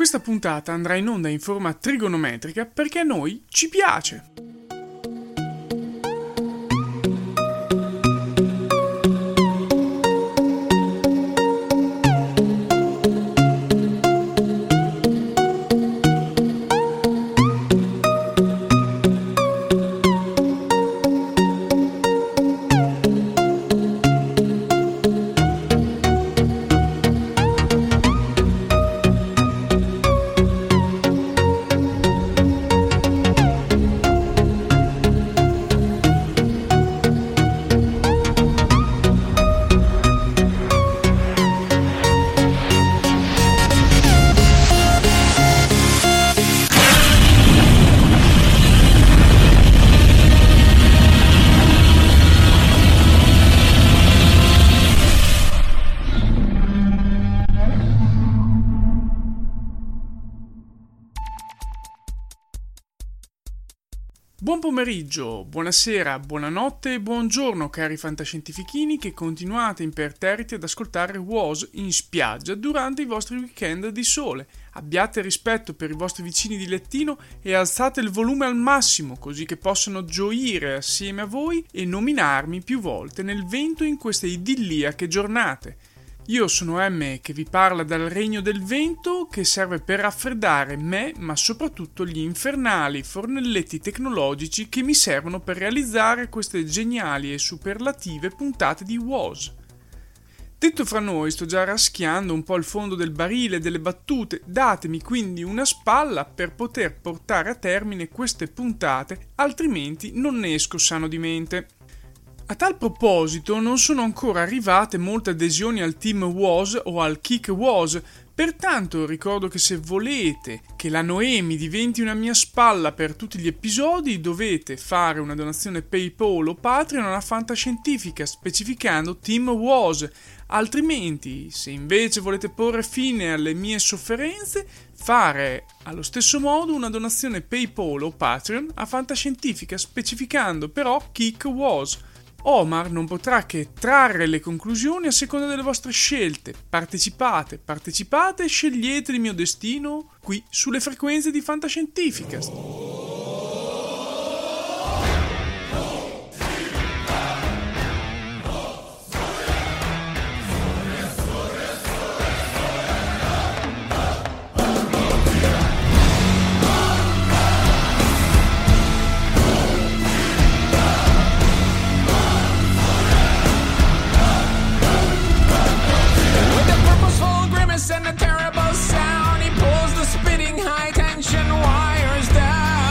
Questa puntata andrà in onda in forma trigonometrica perché a noi ci piace. Buon pomeriggio, buonasera, buonanotte e buongiorno cari fantascientifichini che continuate imperterriti ad ascoltare WOS in spiaggia durante i vostri weekend di sole. Abbiate rispetto per i vostri vicini di lettino e alzate il volume al massimo così che possano gioire assieme a voi e nominarmi più volte nel vento in queste idilliache giornate. Io sono M che vi parla dal regno del vento che serve per raffreddare me ma soprattutto gli infernali fornelletti tecnologici che mi servono per realizzare queste geniali e superlative puntate di WOS. Detto fra noi, sto già raschiando un po' il fondo del barile delle battute, datemi quindi una spalla per poter portare a termine queste puntate, altrimenti non ne esco sano di mente. A tal proposito non sono ancora arrivate molte adesioni al Team WOS o al Kick WOS, pertanto ricordo che se volete che la Noemi diventi una mia spalla per tutti gli episodi dovete fare una donazione PayPal o Patreon alla Fantascientifica specificando Team WOS, altrimenti se invece volete porre fine alle mie sofferenze fare allo stesso modo una donazione PayPal o Patreon a Fantascientifica specificando però Kick WOS. Omar non potrà che trarre le conclusioni a seconda delle vostre scelte. Partecipate, partecipate e scegliete il mio destino qui sulle frequenze di Fantascientificast. And a terrible sound, he pulls the spinning high tension wires down.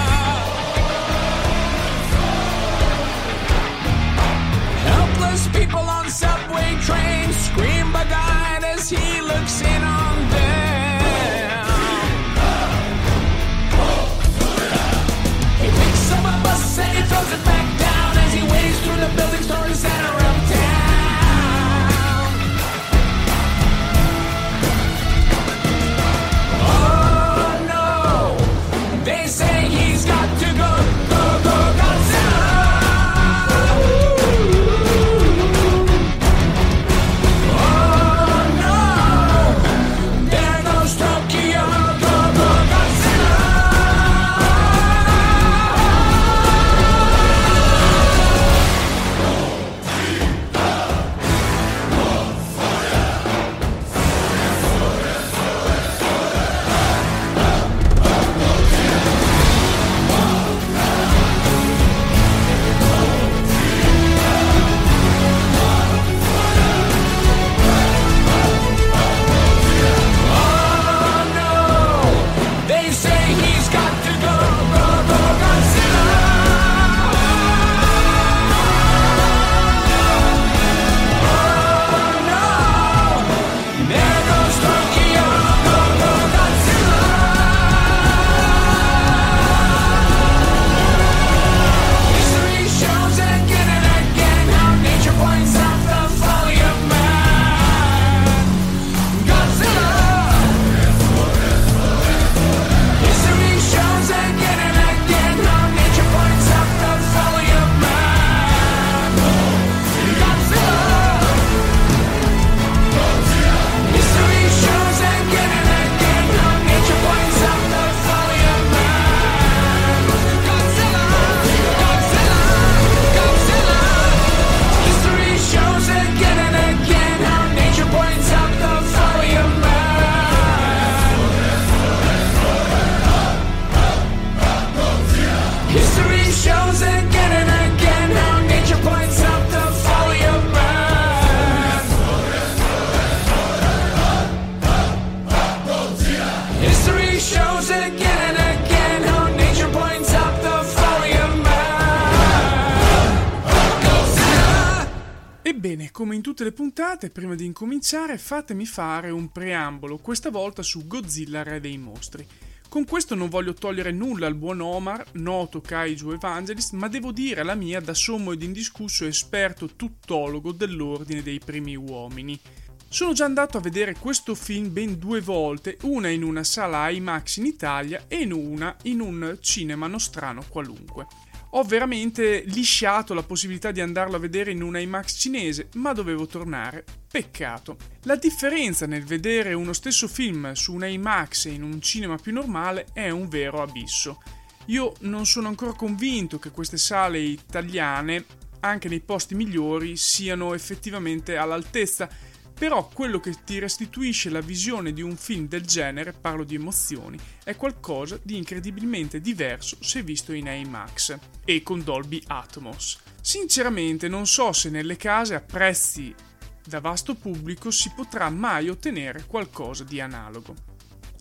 Come in tutte le puntate, prima di incominciare fatemi fare un preambolo, questa volta su Godzilla Re dei Mostri. Con questo non voglio togliere nulla al buon Omar, noto kaiju evangelist, ma devo dire la mia da sommo ed indiscusso esperto tuttologo dell'ordine dei primi uomini. Sono già andato a vedere questo film ben 2 volte, una in una sala IMAX in Italia e una in un cinema nostrano qualunque. Ho veramente lisciato la possibilità di andarlo a vedere in una IMAX cinese, ma dovevo tornare. Peccato. La differenza nel vedere uno stesso film su una IMAX e in un cinema più normale è un vero abisso. Io non sono ancora convinto che queste sale italiane, anche nei posti migliori, siano effettivamente all'altezza. Però quello che ti restituisce la visione di un film del genere, parlo di emozioni, è qualcosa di incredibilmente diverso se visto in IMAX e con Dolby Atmos. Sinceramente non so se nelle case a prezzi da vasto pubblico si potrà mai ottenere qualcosa di analogo.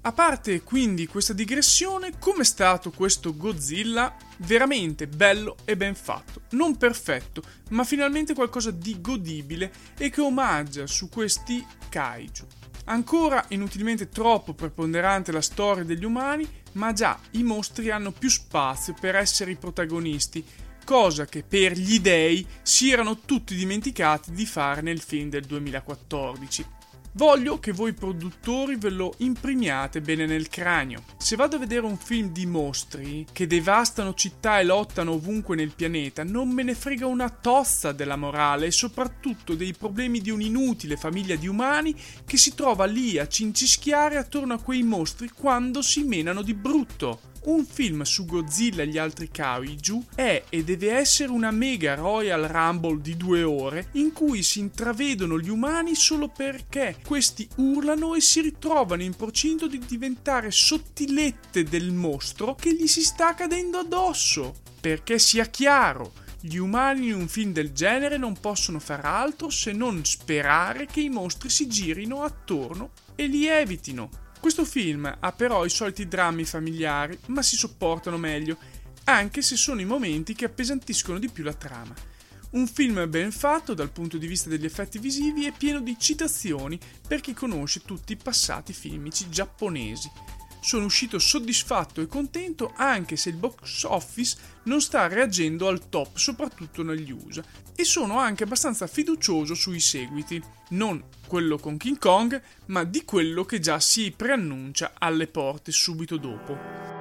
A parte quindi questa digressione, com'è stato questo Godzilla? Veramente bello e ben fatto, non perfetto, ma finalmente qualcosa di godibile e che omaggia su questi kaiju. Ancora inutilmente troppo preponderante la storia degli umani, ma già i mostri hanno più spazio per essere i protagonisti, cosa che per gli dei si erano tutti dimenticati di fare nel film del 2014. Voglio che voi produttori ve lo imprimiate bene nel cranio. Se vado a vedere un film di mostri che devastano città e lottano ovunque nel pianeta, non me ne frega una tozza della morale e soprattutto dei problemi di un'inutile famiglia di umani che si trova lì a cincischiare attorno a quei mostri quando si menano di brutto. Un film su Godzilla e gli altri kaiju è e deve essere una mega Royal Rumble di 2 ore in cui si intravedono gli umani solo perché questi urlano e si ritrovano in procinto di diventare sottilette del mostro che gli si sta cadendo addosso. Perché sia chiaro, gli umani in un film del genere non possono far altro se non sperare che i mostri si girino attorno e li evitino. Questo film ha però i soliti drammi familiari, ma si sopportano meglio, anche se sono i momenti che appesantiscono di più la trama. Un film ben fatto dal punto di vista degli effetti visivi e pieno di citazioni per chi conosce tutti i passati filmici giapponesi. Sono uscito soddisfatto e contento anche se il box office non sta reagendo al top, soprattutto negli USA, e sono anche abbastanza fiducioso sui seguiti, non quello con King Kong, ma di quello che già si preannuncia alle porte subito dopo.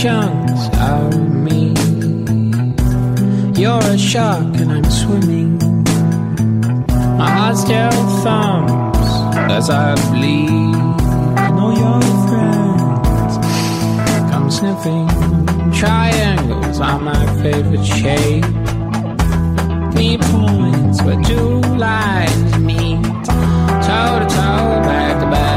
Chunks out of me. You're a shark and I'm swimming. My heart still thumps as I bleed. And all your friends come sniffing. Triangles are my favorite shape. 3 points where 2 lines meet. Toe to toe, back to back.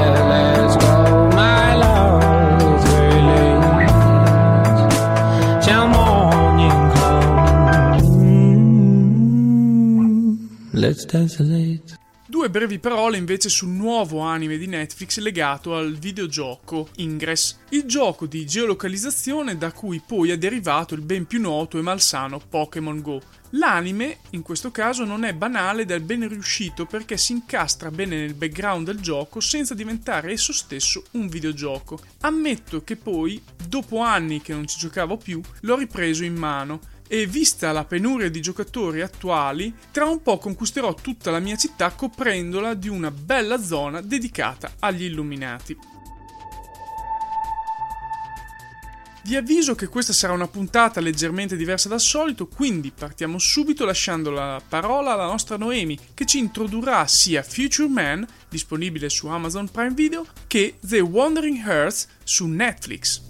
Let's desolate. 2 brevi parole invece sul nuovo anime di Netflix legato al videogioco Ingress, il gioco di geolocalizzazione da cui poi è derivato il ben più noto e malsano Pokémon GO. L'anime, in questo caso, non è banale ed è ben riuscito perché si incastra bene nel background del gioco senza diventare esso stesso un videogioco. Ammetto che poi, dopo anni che non ci giocavo più, l'ho ripreso in mano. E vista la penuria di giocatori attuali, tra un po' conquisterò tutta la mia città coprendola di una bella zona dedicata agli illuminati. Vi avviso che questa sarà una puntata leggermente diversa dal solito, quindi partiamo subito lasciando la parola alla nostra Noemi, che ci introdurrà sia Future Man, disponibile su Amazon Prime Video, che The Wandering Earth su Netflix.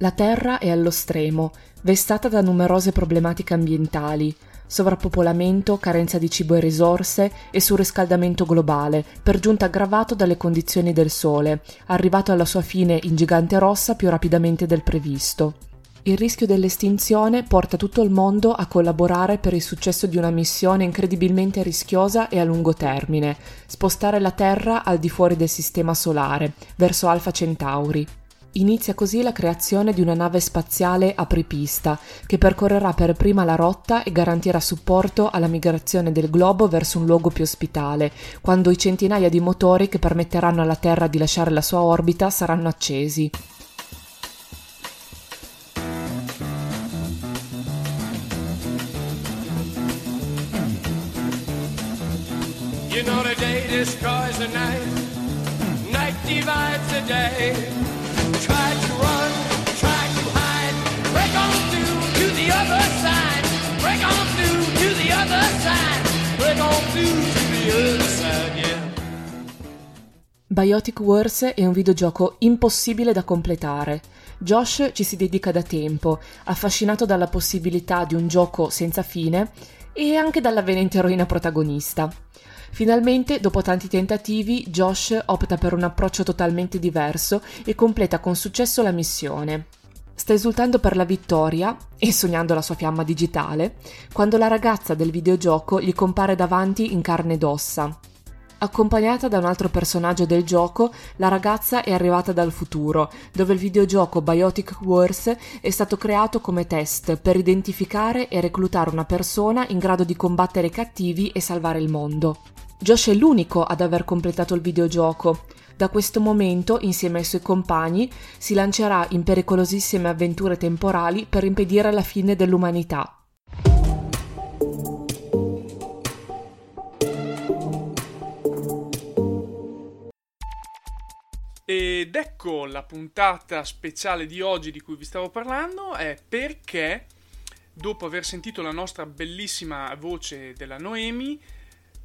La Terra è allo stremo, vessata da numerose problematiche ambientali, sovrappopolamento, carenza di cibo e risorse e surriscaldamento globale, per giunta aggravato dalle condizioni del Sole, arrivato alla sua fine in gigante rossa più rapidamente del previsto. Il rischio dell'estinzione porta tutto il mondo a collaborare per il successo di una missione incredibilmente rischiosa e a lungo termine, spostare la Terra al di fuori del sistema solare, verso Alpha Centauri. Inizia così la creazione di una nave spaziale apripista, che percorrerà per prima la rotta e garantirà supporto alla migrazione del globo verso un luogo più ospitale, quando i centinaia di motori che permetteranno alla Terra di lasciare la sua orbita saranno accesi. You know the day destroys the night, night divides the day. Try to run, try to hide, break on through to the other side, break on through to the other side, break on through to the other side, yeah. Biotic Wars è un videogioco impossibile da completare. Josh ci si dedica da tempo, affascinato dalla possibilità di un gioco senza fine e anche dall'avvenente eroina protagonista. Finalmente, dopo tanti tentativi, Josh opta per un approccio totalmente diverso e completa con successo la missione. Sta esultando per la vittoria e sognando la sua fiamma digitale, quando la ragazza del videogioco gli compare davanti in carne ed ossa. Accompagnata da un altro personaggio del gioco, la ragazza è arrivata dal futuro, dove il videogioco Biotic Wars è stato creato come test per identificare e reclutare una persona in grado di combattere i cattivi e salvare il mondo. Josh è l'unico ad aver completato il videogioco. Da questo momento, insieme ai suoi compagni, si lancerà in pericolosissime avventure temporali per impedire la fine dell'umanità. Ed ecco la puntata speciale di oggi di cui vi stavo parlando, è perché dopo aver sentito la nostra bellissima voce della Noemi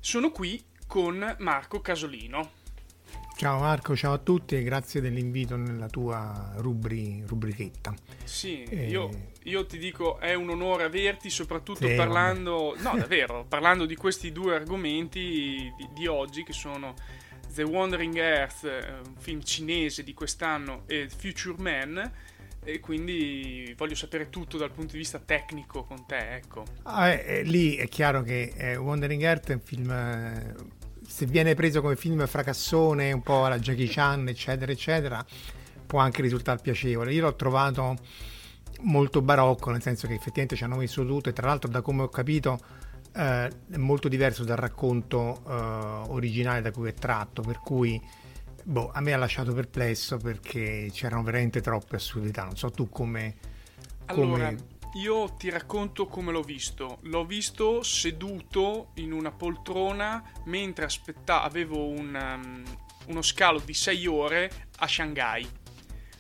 sono qui con Marco Casolino. Ciao Marco, ciao a tutti e grazie dell'invito nella tua rubrichetta. Sì, io ti dico è un onore averti, soprattutto parlando di questi due argomenti di oggi, che sono The Wandering Earth, un film cinese di quest'anno, e Future Man, e quindi voglio sapere tutto dal punto di vista tecnico con te, ecco. Lì è chiaro che Wandering Earth è un film, se viene preso come film fracassone, un po' alla Jackie Chan, eccetera, eccetera, può anche risultare piacevole. Io l'ho trovato molto barocco, nel senso che effettivamente ci hanno messo tutto, e tra l'altro, da come ho capito, molto diverso dal racconto originale da cui è tratto, per cui a me ha lasciato perplesso, perché c'erano veramente troppe assurdità. Non so tu Allora, io ti racconto come l'ho visto. L'ho visto seduto in una poltrona mentre avevo uno scalo di 6 ore a Shanghai,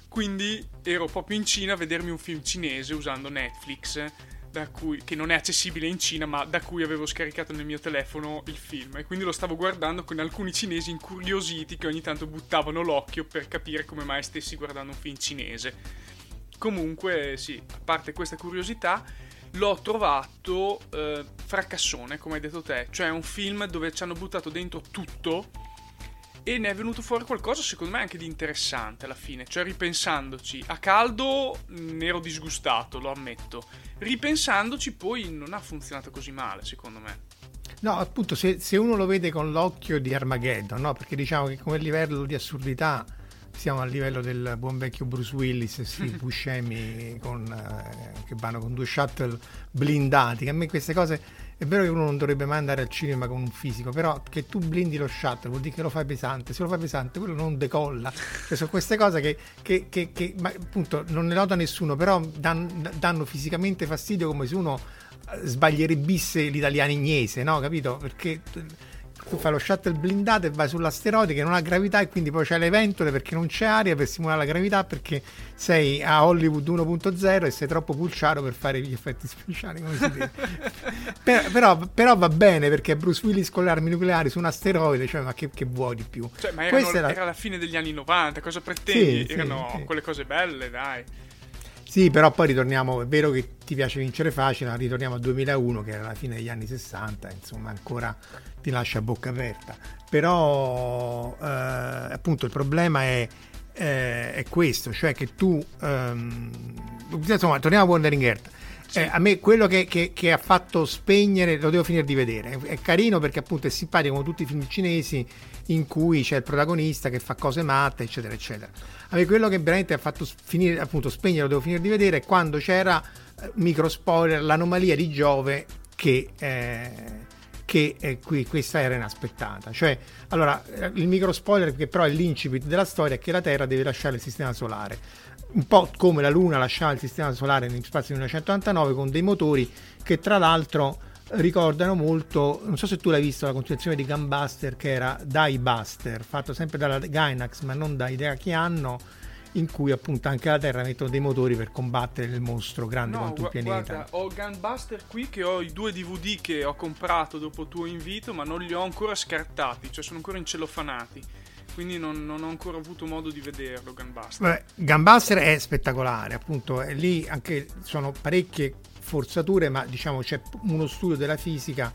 quindi ero proprio in Cina a vedermi un film cinese usando Netflix, che non è accessibile in Cina, ma da cui avevo scaricato nel mio telefono il film, e quindi lo stavo guardando con alcuni cinesi incuriositi che ogni tanto buttavano l'occhio per capire come mai stessi guardando un film cinese. Comunque sì, a parte questa curiosità, l'ho trovato fracassone, come hai detto te, cioè un film dove ci hanno buttato dentro tutto e ne è venuto fuori qualcosa secondo me anche di interessante alla fine. Cioè, ripensandoci a caldo ne ero disgustato, lo ammetto, ripensandoci poi non ha funzionato così male secondo me. No, appunto, se uno lo vede con l'occhio di Armageddon, no? Perché diciamo che come livello di assurdità siamo al livello del buon vecchio Bruce Willis e Steve Buscemi che vanno con 2 shuttle blindati, che a me queste cose, è vero che uno non dovrebbe mai andare al cinema con un fisico, però che tu blindi lo shuttle vuol dire che lo fai pesante, se lo fai pesante quello non decolla. Sono queste cose che ma appunto non ne nota nessuno, però danno fisicamente fastidio, come se uno sbaglierebbe l'italiano ignese, no? Capito? Perché tu fai lo shuttle blindato e vai sull'asteroide che non ha gravità, e quindi poi c'è le ventole perché non c'è aria per simulare la gravità, perché sei a Hollywood 1.0 e sei troppo pulciaro per fare gli effetti speciali, come si dice. però va bene, perché Bruce Willis con le armi nucleari su un asteroide, cioè ma che vuoi di più? Cioè, ma era la fine degli anni 90, cosa pretendi? Quelle cose belle, dai. Sì, però poi ritorniamo, è vero che ti piace vincere facile, ma ritorniamo al 2001, che era la fine degli anni 60, insomma ancora ti lascia a bocca aperta. Però appunto il problema è questo, cioè che tu insomma, torniamo a Wandering Earth. Sì. A me quello che ha fatto spegnere, lo devo finire di vedere, è carino perché appunto è simpatico come tutti i film cinesi in cui c'è il protagonista che fa cose matte eccetera eccetera. A me quello che veramente ha fatto finire, appunto spegnere, lo devo finire di vedere, è quando c'era, micro spoiler, l'anomalia di Giove che qui questa era inaspettata. Cioè, allora, il micro spoiler che però è l'incipit della storia è che la Terra deve lasciare il sistema solare, un po' come la Luna lasciava il sistema solare nello spazio 1989, con dei motori che tra l'altro ricordano molto, non so se tu l'hai visto, la continuazione di Gunbuster, che era Diebuster, fatto sempre dalla Gainax ma non da idea che hanno, in cui appunto anche alla Terra mettono dei motori per combattere il mostro grande quanto il pianeta. Guarda, ho Gunbuster qui, che ho i 2 DVD che ho comprato dopo tuo invito, ma non li ho ancora scartati, cioè sono ancora incellofanati, quindi non ho ancora avuto modo di vederlo. Gunbuster. Gunbuster è spettacolare, appunto è lì, anche sono parecchie forzature, ma diciamo c'è uno studio della fisica,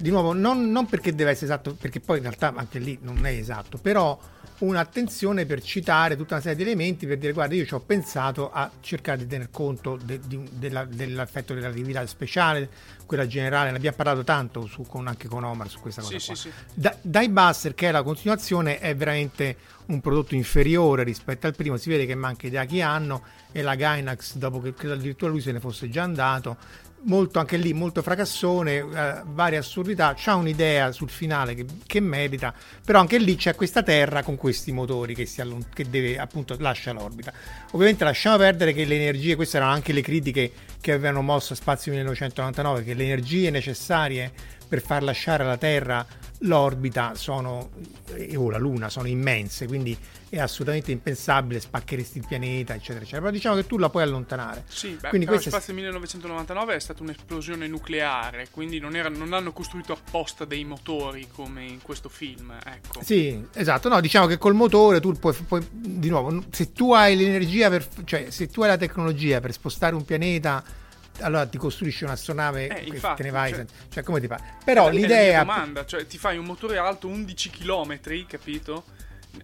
di nuovo non perché deve essere esatto, perché poi in realtà anche lì non è esatto, però un'attenzione per citare tutta una serie di elementi, per dire guarda io ci ho pensato a cercare di tener conto dell'effetto della relatività speciale, quella generale, ne abbiamo parlato tanto anche con Omar su questa cosa qua. Diebuster, che è la continuazione, è veramente un prodotto inferiore rispetto al primo, si vede che manca idea che hanno, e la Gainax, dopo che addirittura lui se ne fosse già andato, molto anche lì, molto fracassone, varie assurdità, c'ha un'idea sul finale che merita, però anche lì c'è questa Terra con questi motori che deve appunto lascia l'orbita. Ovviamente lasciamo perdere che le energie, queste erano anche le critiche che avevano mosso a Spazio 1999, che le energie necessarie per far lasciare la Terra l'orbita o la Luna sono immense, quindi è assolutamente impensabile, spaccheresti il pianeta eccetera eccetera, però diciamo che tu la puoi allontanare. Sì, beh, quindi questo spazio 1999 è stata un'esplosione nucleare, quindi non hanno costruito apposta dei motori come in questo film, ecco. Sì, esatto, no, diciamo che col motore tu puoi di nuovo, se tu hai l'energia se tu hai la tecnologia per spostare un pianeta, allora ti costruisci un'astronave e te ne vai, cioè come ti fa? Però l'idea è la mia domanda, cioè ti fai un motore alto 11 chilometri, capito?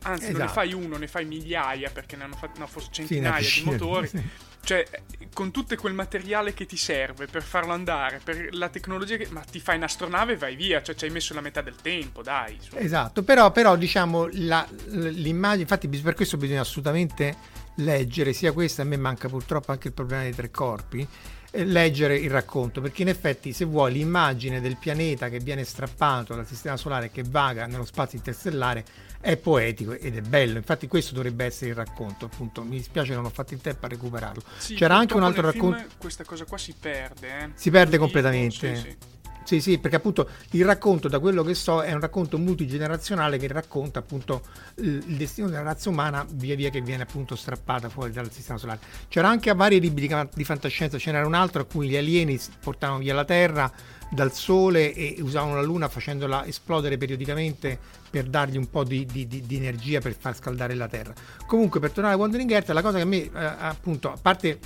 Anzi, esatto. Non ne fai uno, ne fai migliaia, perché ne hanno fatto forse centinaia di motori. Sì. Cioè, con tutto quel materiale che ti serve per farlo andare, per la tecnologia ma ti fai un'astronave e vai via, cioè ci hai messo la metà del tempo, dai. Su. Esatto, però diciamo l'immagine, infatti per questo bisogna assolutamente leggere, sia questa, a me manca purtroppo anche il problema dei 3 corpi, leggere il racconto, perché in effetti se vuoi l'immagine del pianeta che viene strappato dal sistema solare, che vaga nello spazio interstellare, è poetico ed è bello, infatti questo dovrebbe essere il racconto, appunto mi dispiace non ho fatto in tempo a recuperarlo. Sì, c'era anche un altro racconto, questa cosa qua si perde completamente. Sì, perché appunto il racconto, da quello che so, è un racconto multigenerazionale che racconta appunto il destino della razza umana via via che viene appunto strappata fuori dal sistema solare. C'era anche a vari libri di fantascienza, ce n'era un altro a cui gli alieni portavano via la Terra dal Sole e usavano la Luna facendola esplodere periodicamente per dargli un po' di energia per far scaldare la Terra. Comunque, per tornare a Wandering Earth, la cosa che a me appunto, a parte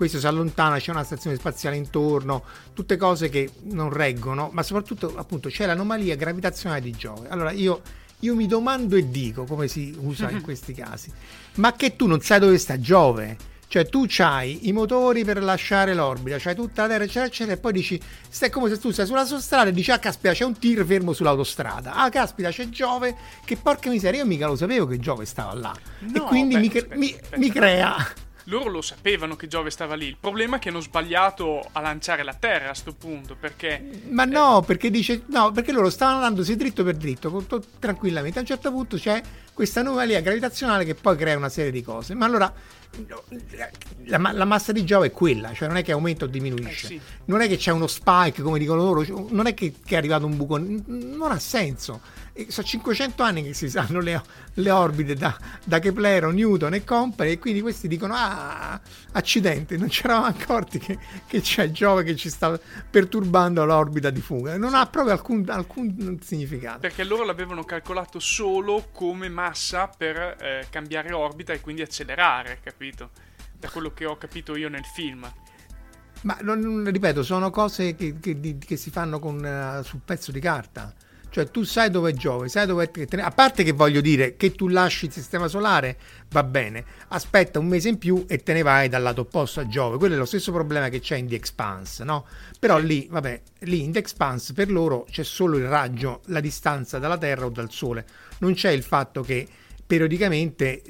questo, si allontana, c'è una stazione spaziale intorno, tutte cose che non reggono, ma soprattutto appunto c'è l'anomalia gravitazionale di Giove. Allora io mi domando e dico, come si usa in questi casi, ma che tu non sai dove sta Giove, cioè tu c'hai i motori per lasciare l'orbita, c'hai tutta la Terra eccetera eccetera, e poi dici, è come se tu stai sulla strada e dici, ah caspita c'è un tir fermo sull'autostrada, ah caspita c'è Giove, che porca miseria, io mica lo sapevo che Giove stava là, no, e quindi mi crea... Loro lo sapevano che Giove stava lì, il problema è che hanno sbagliato a lanciare la Terra a sto punto, perché... Ma no, perché dice no, perché loro stavano andandosi dritto per dritto, tranquillamente, a un certo punto c'è questa anomalia gravitazionale che poi crea una serie di cose, ma allora la massa di Giove è quella, cioè non è che aumenta o diminuisce, sì. Non è che c'è uno spike come dicono loro, non è che è arrivato un buco, non ha senso. Sono 500 anni che si sanno le orbite da Keplero, Newton e compagni, e quindi questi dicono accidente, non c'eravamo accorti che c'è Giove che ci sta perturbando l'orbita di fuga, non ha proprio alcun significato, perché loro l'avevano calcolato solo come massa per cambiare orbita e quindi accelerare, capito? da quello che ho capito io nel film. Ma non, ripeto, sono cose che si fanno sul pezzo di carta. Cioè tu sai dove Giove, sai dove a parte che voglio dire che tu lasci il sistema solare, va bene, aspetta un mese in più e te ne vai dal lato opposto a Giove. Quello è lo stesso problema che c'è in The Expanse, no? Però lì, vabbè, lì in The Expanse per loro c'è solo il raggio, la distanza dalla Terra o dal Sole, non c'è il fatto che periodicamente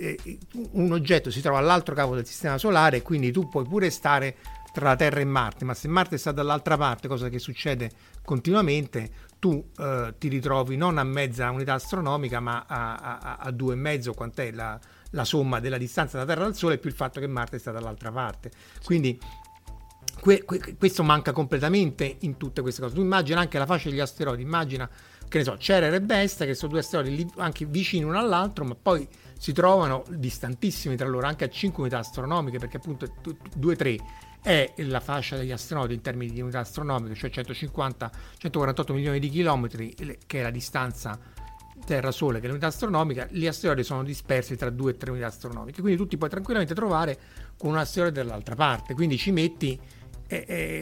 un oggetto si trova all'altro capo del sistema solare e quindi tu puoi pure stare tra la Terra e Marte, ma se Marte sta dall'altra parte, cosa che succede continuamente, tu ti ritrovi non a mezza unità astronomica ma a 2,5, quant'è la somma della distanza da Terra al Sole più il fatto che Marte sta dall'altra parte. Quindi questo manca completamente in tutte queste cose. Tu immagina anche la fascia degli asteroidi, immagina, che ne so, Cerere e Vesta, che sono due asteroidi lì, anche vicini uno all'altro, ma poi si trovano distantissimi tra loro anche a 5 unità astronomiche, perché appunto 2-3 è la fascia degli asteroidi in termini di unità astronomiche, cioè 148 milioni di chilometri, che è la distanza Terra-Sole, che è l'unità astronomica. Gli asteroidi sono dispersi tra 2 e 3 unità astronomiche, quindi tu ti puoi tranquillamente trovare con un asteroide dall'altra parte. Quindi ci metti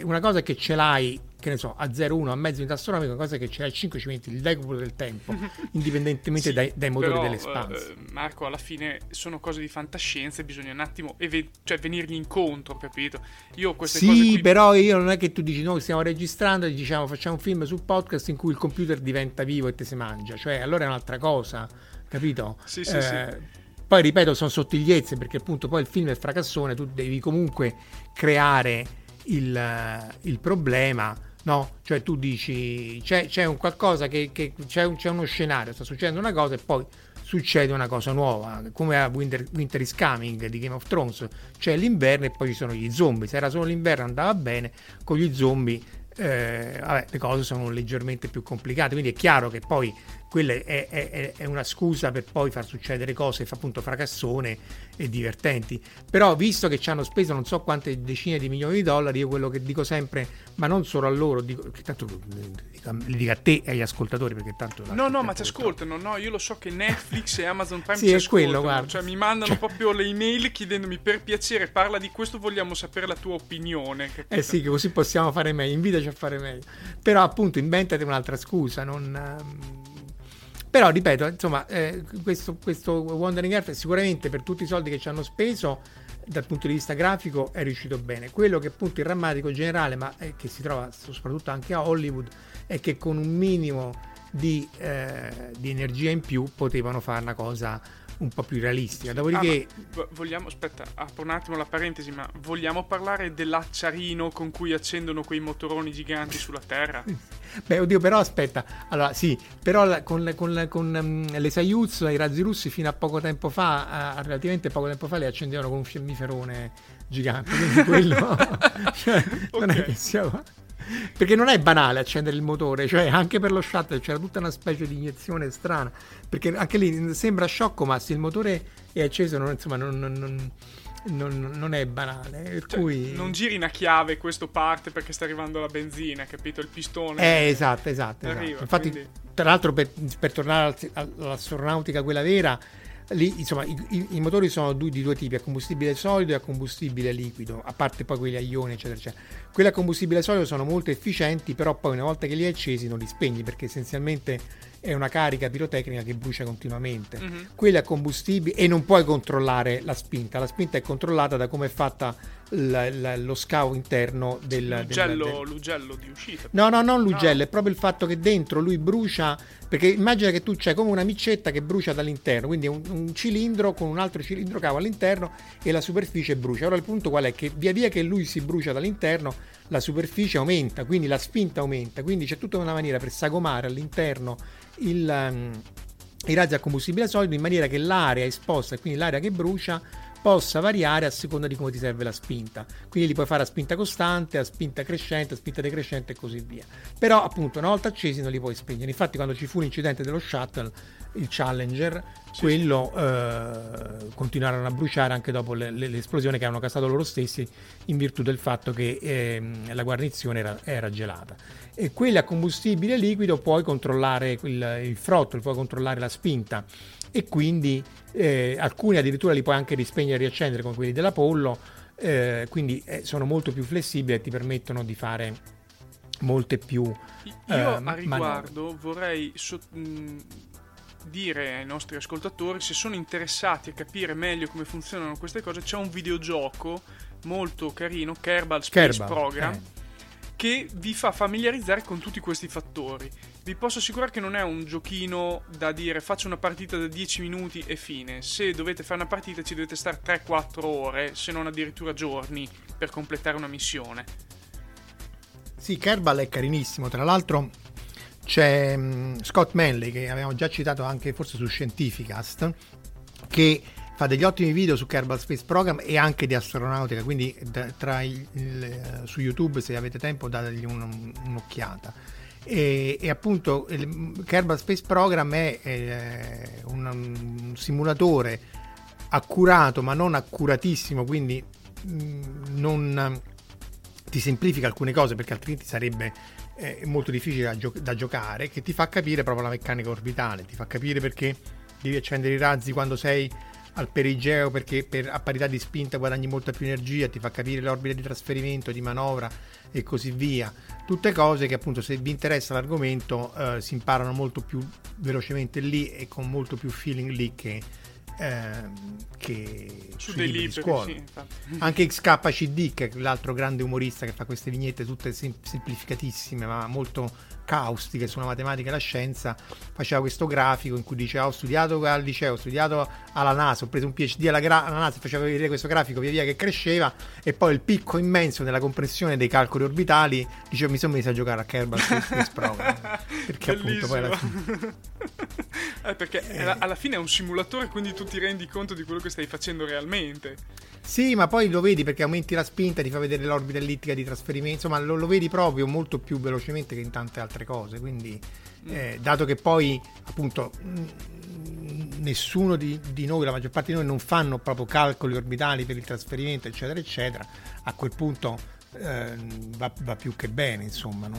una cosa che ce l'hai, che ne so, a 0,1, a mezzo unità astronomica, una cosa che ce l'hai a 5, ci metti il decuplo del tempo, indipendentemente sì, dai motori dell'espanso. Marco, alla fine sono cose di fantascienza e bisogna un attimo venirgli incontro, capito? Io queste cose qui... però io non è che tu dici noi stiamo registrando e diciamo facciamo un film sul podcast in cui il computer diventa vivo e te si mangia, cioè allora è un'altra cosa, capito? Sì. Poi ripeto, sono sottigliezze, perché appunto poi il film è fracassone, tu devi comunque creare il problema, no? Cioè tu dici c'è un qualcosa che c'è uno scenario, sta succedendo una cosa e poi succede una cosa nuova, come a Winter is Coming di Game of Thrones, c'è l'inverno e poi ci sono gli zombie. Se era solo l'inverno andava bene, con gli zombie le cose sono leggermente più complicate, quindi è chiaro che poi quella è una scusa per poi far succedere cose appunto fracassone e divertenti. Però visto che ci hanno speso non so quante decine di milioni di dollari, io quello che dico sempre, ma non solo a loro, dico, che tanto dico a te e agli ascoltatori, perché tanto no ma ti ascoltano, no, io lo so che Netflix e Amazon Prime sì, ci ascoltano, quello, cioè mi mandano proprio le email chiedendomi per piacere parla di questo, vogliamo sapere la tua opinione, capito? Sì, che così possiamo fare meglio, invitaci a fare meglio. Però appunto inventate un'altra scusa, però ripeto, insomma, questo Wandering Earth sicuramente per tutti i soldi che ci hanno speso dal punto di vista grafico è riuscito bene. Quello che appunto il rammarico generale, ma che si trova soprattutto anche a Hollywood, è che con un minimo di energia in più potevano fare una cosa un po' più realistica. Dopodiché vogliamo, aspetta, apro un attimo la parentesi, ma vogliamo parlare dell'acciarino con cui accendono quei motoroni giganti sulla Terra? Beh, oddio, però aspetta, allora sì, però con le Soyuz, i razzi russi fino a poco tempo fa, relativamente poco tempo fa, li accendevano con un fiammiferone gigante, quindi quello cioè, okay. Non è che siamo... Perché non è banale accendere il motore, cioè anche per lo shuttle c'era tutta una specie di iniezione strana, perché anche lì sembra sciocco, ma se il motore è acceso non è banale, per cui... non giri una chiave, questo parte perché sta arrivando la benzina, capito? Il pistone esatto. Arriva, infatti quindi... tra l'altro per tornare all'astronautica quella vera, lì insomma i motori sono di due tipi, a combustibile solido e a combustibile liquido, a parte poi quelli a ioni eccetera. Quelli a combustibile solido sono molto efficienti, però poi una volta che li hai accesi non li spegni, perché essenzialmente è una carica pirotecnica che brucia continuamente. Mm-hmm. Quelli a combustibile, e non puoi controllare la spinta è controllata da come è fatta lo scavo interno l'ugello di uscita. No, non l'ugello, è proprio il fatto che dentro lui brucia, perché immagina che tu c'hai come una micetta che brucia dall'interno, quindi un cilindro con un altro cilindro cavo all'interno e la superficie brucia. Ora il punto qual è? Che via via che lui si brucia dall'interno, la superficie aumenta, quindi la spinta aumenta, quindi c'è tutta una maniera per sagomare all'interno i razzi a combustibile solido in maniera che l'area esposta, e quindi l'area che brucia, possa variare a seconda di come ti serve la spinta. Quindi li puoi fare a spinta costante, a spinta crescente, a spinta decrescente e così via. Però appunto una volta accesi non li puoi spegnere. Infatti quando ci fu l'incidente dello shuttle, il Challenger, continuarono a bruciare anche dopo l'esplosione che hanno causato loro stessi, in virtù del fatto che la guarnizione era gelata. E quelli a combustibile liquido puoi controllare il frottolo, puoi controllare la spinta, e quindi alcuni addirittura li puoi anche rispegnere e riaccendere come quelli dell'Apollo, quindi sono molto più flessibili e ti permettono di fare molte più io a riguardo vorrei dire ai nostri ascoltatori, se sono interessati a capire meglio come funzionano queste cose, c'è un videogioco molto carino, Kerbal Space Program, che vi fa familiarizzare con tutti questi fattori. Vi posso assicurare che non è un giochino da dire faccio una partita da 10 minuti e fine. Se dovete fare una partita ci dovete stare 3-4 ore, se non addirittura giorni, per completare una missione. Sì, Kerbal è carinissimo, tra l'altro c'è Scott Manley, che avevamo già citato anche forse su Scientificast, che fa degli ottimi video su Kerbal Space Program e anche di astronautica, quindi su YouTube, se avete tempo, dategli un'occhiata. E appunto il Kerbal Space Program è un simulatore accurato ma non accuratissimo, quindi non ti semplifica alcune cose, perché altrimenti sarebbe molto difficile da giocare, che ti fa capire proprio la meccanica orbitale, ti fa capire perché devi accendere i razzi quando sei al perigeo, perché a parità di spinta guadagni molta più energia, ti fa capire l'orbita di trasferimento, di manovra e così via. Tutte cose che appunto, se vi interessa l'argomento, si imparano molto più velocemente lì e con molto più feeling lì che su dei libri di scuola. Sì, anche XKCD, che è l'altro grande umorista che fa queste vignette tutte semplificatissime ma molto caustiche sulla matematica e la scienza, faceva questo grafico in cui diceva ho studiato al liceo, ho studiato alla NASA, ho preso un PhD alla NASA, faceva vedere questo grafico via via che cresceva, e poi il picco immenso nella comprensione dei calcoli orbitali, diceva mi sono messo a giocare a Kerbal Space Program perché bellissimo. Appunto poi alla fine alla fine è un simulatore, quindi tu ti rendi conto di quello che stai facendo realmente. Sì, ma poi lo vedi perché aumenti la spinta, ti fa vedere l'orbita ellittica di trasferimento, insomma lo vedi proprio molto più velocemente che in tante altre cose, quindi dato che poi appunto nessuno di noi, la maggior parte di noi non fanno proprio calcoli orbitali per il trasferimento eccetera eccetera, a quel punto va più che bene, insomma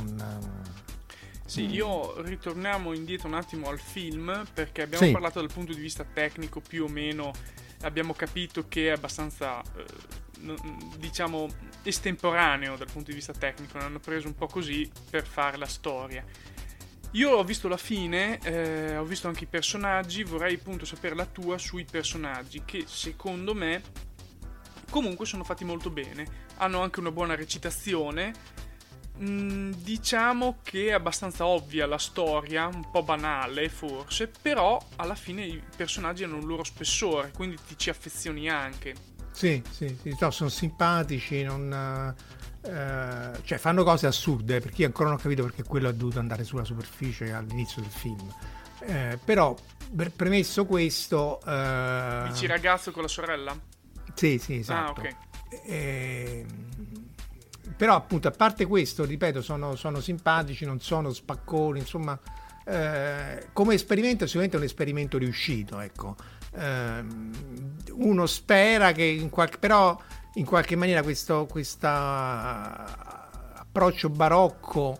Sì, io ritorniamo indietro un attimo al film, perché abbiamo parlato dal punto di vista tecnico, più o meno abbiamo capito che è abbastanza diciamo estemporaneo dal punto di vista tecnico, l'hanno preso un po' così per fare la storia. Io ho visto la fine, ho visto anche i personaggi, vorrei appunto sapere la tua sui personaggi, che secondo me comunque sono fatti molto bene, hanno anche una buona recitazione. Diciamo che è abbastanza ovvia la storia, un po' banale forse, però alla fine i personaggi hanno un loro spessore, quindi ti ci affezioni anche. Sì, no, sono simpatici, non cioè fanno cose assurde, perché io ancora non ho capito perché quello è dovuto andare sulla superficie all'inizio del film, però premesso questo dici ragazzo con la sorella? Sì, esatto. Però appunto, a parte questo, ripeto, sono simpatici, non sono spacconi, insomma come esperimento sicuramente è un esperimento riuscito, ecco. Uno spera che però in qualche maniera questa approccio barocco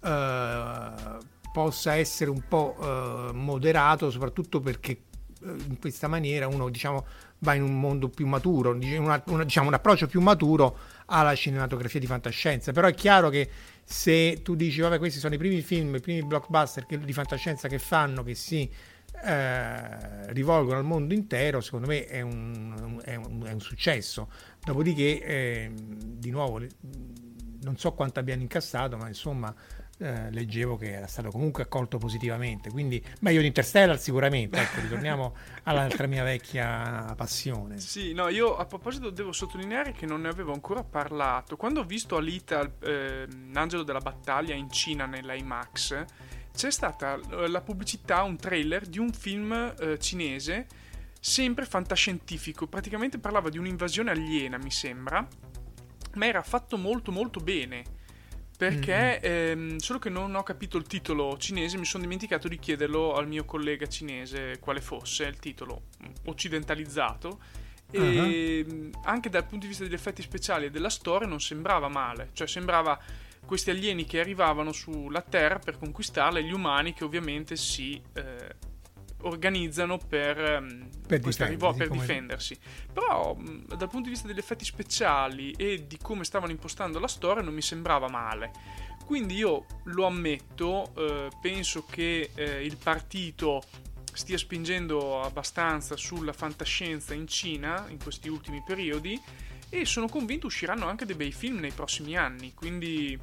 possa essere un po' moderato, soprattutto perché in questa maniera uno, diciamo, va in un mondo più maturo, diciamo un approccio più maturo alla cinematografia di fantascienza. Però è chiaro che se tu dici vabbè, questi sono i primi film, i primi blockbuster di fantascienza che fanno, che si rivolgono al mondo intero, secondo me è un successo. Dopodiché di nuovo non so quanto abbiano incassato, ma insomma leggevo che era stato comunque accolto positivamente, quindi meglio di Interstellar sicuramente, ecco. Ritorniamo all'altra mia vecchia passione. Sì, no, io a proposito devo sottolineare che non ne avevo ancora parlato. Quando ho visto Alita, l'angelo della battaglia in Cina nell'IMAX, c'è stata la pubblicità, un trailer di un film cinese, sempre fantascientifico, praticamente parlava di un'invasione aliena mi sembra, ma era fatto molto molto bene, perché solo che non ho capito il titolo cinese, mi sono dimenticato di chiederlo al mio collega cinese quale fosse il titolo occidentalizzato, e anche dal punto di vista degli effetti speciali e della storia non sembrava male, cioè sembrava questi alieni che arrivavano sulla Terra per conquistarla e gli umani che ovviamente si organizzano per difendersi. Però dal punto di vista degli effetti speciali e di come stavano impostando la storia non mi sembrava male. Quindi io lo ammetto, penso che il partito stia spingendo abbastanza sulla fantascienza in Cina in questi ultimi periodi e sono convinto usciranno anche dei bei film nei prossimi anni, quindi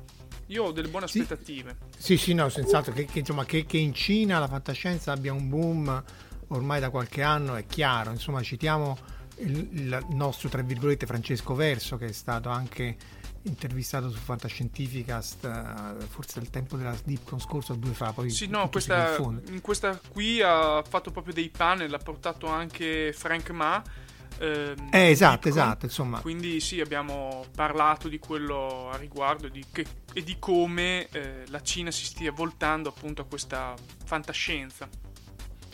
io ho delle buone aspettative. Sì, no, senz'altro che insomma che in Cina la fantascienza abbia un boom ormai da qualche anno è chiaro. Insomma, citiamo il nostro, tra virgolette, Francesco Verso, che è stato anche intervistato su Fantascientificast forse al tempo della DeepCon scorso, 2 fa, poi sì, no, questa qui ha fatto proprio dei panel, l'ha portato anche Frank Ma, esatto, insomma, quindi sì, abbiamo parlato di quello a riguardo e di come la Cina si stia voltando appunto a questa fantascienza,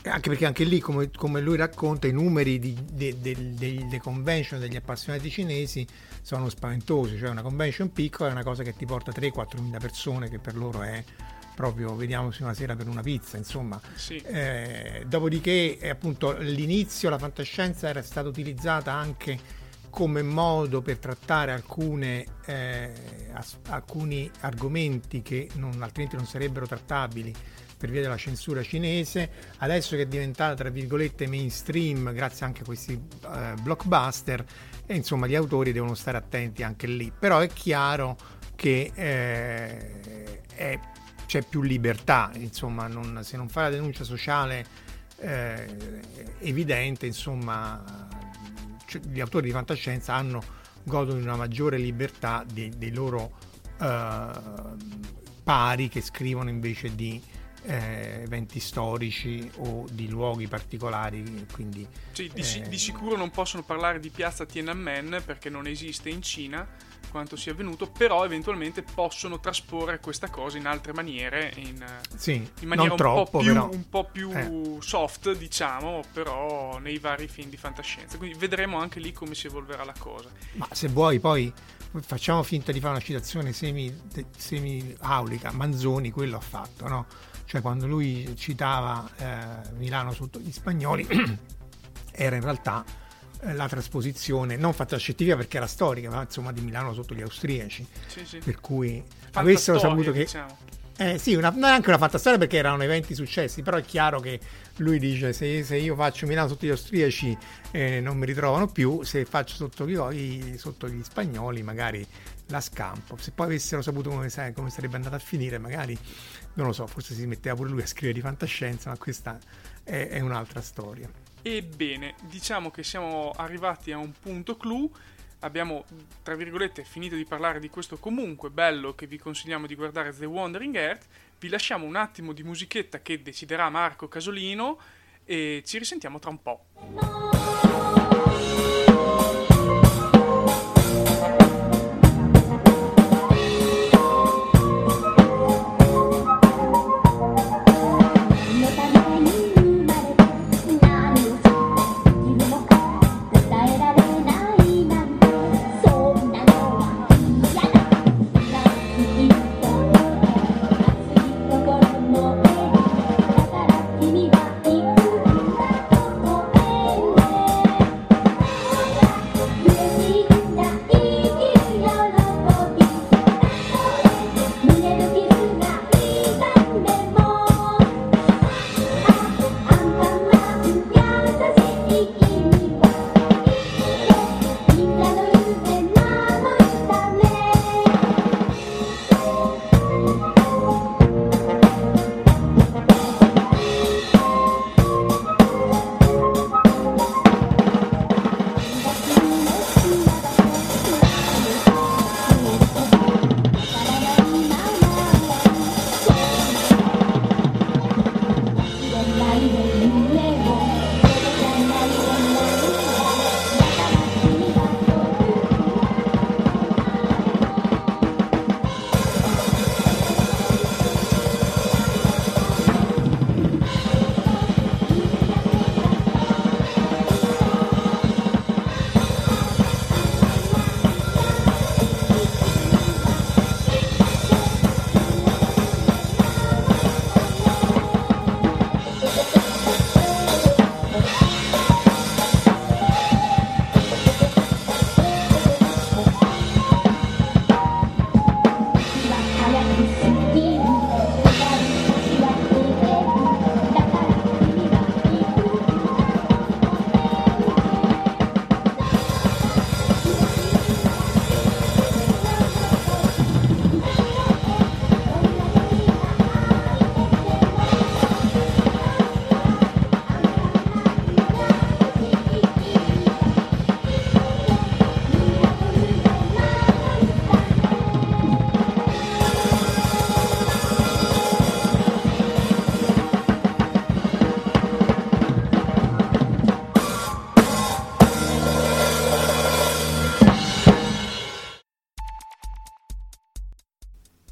anche perché anche lì, come lui racconta, i numeri delle convention degli appassionati cinesi sono spaventosi. Cioè, una convention piccola è una cosa che ti porta 3.000-4.000 persone, che per loro è proprio vediamoci una sera per una pizza, insomma. Sì. Dopodiché, appunto, all'inizio la fantascienza era stata utilizzata anche come modo per trattare alcuni argomenti che altrimenti non sarebbero trattabili per via della censura cinese. Adesso che è diventata, tra virgolette, mainstream grazie anche a questi blockbuster, e insomma gli autori devono stare attenti anche lì. Però è chiaro che c'è più libertà, insomma, se non fai la denuncia sociale evidente, insomma, gli autori di fantascienza godono di una maggiore libertà dei loro pari che scrivono invece di eventi storici o di luoghi particolari, quindi sì, di sicuro non possono parlare di piazza Tiananmen perché non esiste in Cina quanto sia avvenuto, però eventualmente possono trasporre questa cosa in altre maniere, in maniera non troppo, un po' più soft, diciamo, però nei vari film di fantascienza, quindi vedremo anche lì come si evolverà la cosa. Ma se vuoi, poi facciamo finta di fare una citazione semi-aulica. Manzoni quello ha fatto, no? Cioè, quando lui citava Milano sotto gli spagnoli era in realtà la trasposizione non fantascientifica perché era storica, ma insomma di Milano sotto gli austriaci, sì. Per cui avessero saputo che diciamo. Non è anche una fantastoria perché erano eventi successi, però è chiaro che lui dice se io faccio Milano sotto gli austriaci non mi ritrovano più, se faccio sotto gli spagnoli magari la scampo. Se poi avessero saputo come sarebbe andata a finire, magari non lo so, forse si metteva pure lui a scrivere di fantascienza, ma questa è un'altra storia. Ebbene, diciamo che siamo arrivati a un punto clou. Abbiamo, tra virgolette, finito di parlare di questo comunque bello che vi consigliamo di guardare, The Wandering Earth. Vi lasciamo un attimo di musichetta che deciderà Marco Casolino e ci risentiamo tra un po'.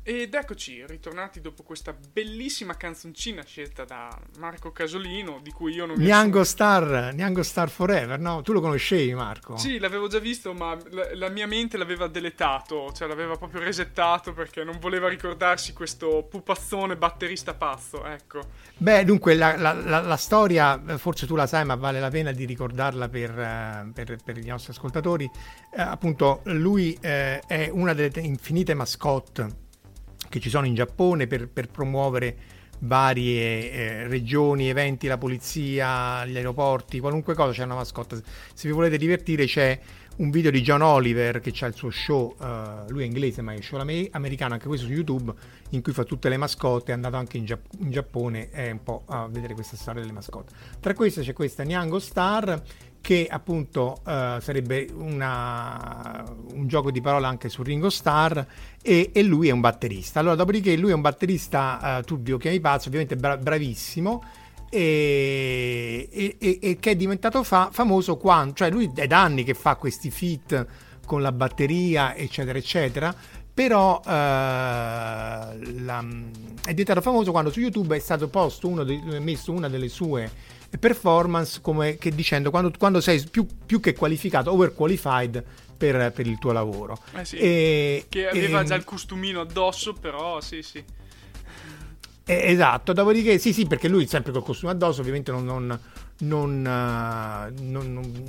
Ed eccoci, ritornati dopo questa bellissima canzoncina scelta da Marco Casolino, di cui io non mi Ringo Starr Forever, no? Tu lo conoscevi, Marco? Sì, l'avevo già visto, ma la mia mente l'aveva deletato, cioè l'aveva proprio resettato perché non voleva ricordarsi questo pupazzone batterista pazzo, ecco. Beh, dunque, la storia, forse tu la sai, ma vale la pena di ricordarla per i nostri ascoltatori. Appunto, lui è una delle infinite mascotte che ci sono in Giappone per promuovere varie regioni, eventi, la polizia, gli aeroporti, qualunque cosa c'è una mascotte. Se vi volete divertire c'è un video di John Oliver che c'ha il suo show, lui è inglese ma è un show americano, anche questo su YouTube, in cui fa tutte le mascotte, è andato anche in Giappone un po' a vedere questa storia delle mascotte. Tra queste c'è questa Ringo Starr, che appunto sarebbe un gioco di parola anche su Ringo Starr, e lui è un batterista. Allora, dopodiché lui è un batterista, tu lo chiami pazzo, ovviamente bravissimo, e che è diventato famoso quando, cioè lui è da anni che fa questi feat con la batteria eccetera eccetera, però è diventato famoso quando su YouTube è stato posto messo una delle sue performance, come che dicendo quando sei più che qualificato, overqualified per il tuo lavoro. Sì, che aveva già il costumino addosso, però sì. Esatto, dopodiché sì, perché lui sempre col costume addosso, ovviamente non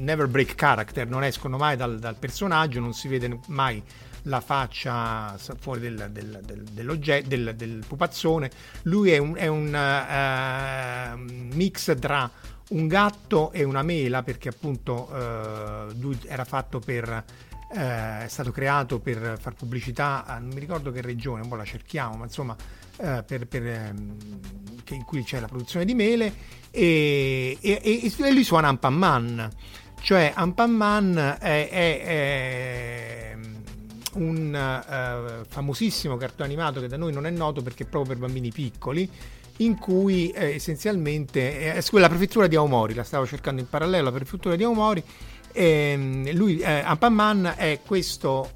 never break character, non escono mai dal personaggio, non si vede mai la faccia fuori del pupazzone. Lui è un mix tra un gatto e una mela, perché appunto lui era fatto è stato creato per far pubblicità, non mi ricordo che regione, un po' la cerchiamo, ma insomma che in cui c'è la produzione di mele, e lui suona Anpanman, cioè Anpanman è un famosissimo cartone animato che da noi non è noto perché è proprio per bambini piccoli, in cui essenzialmente la prefettura di Aomori, la stavo cercando in parallelo, la prefettura di Aomori, lui Anpanman è questo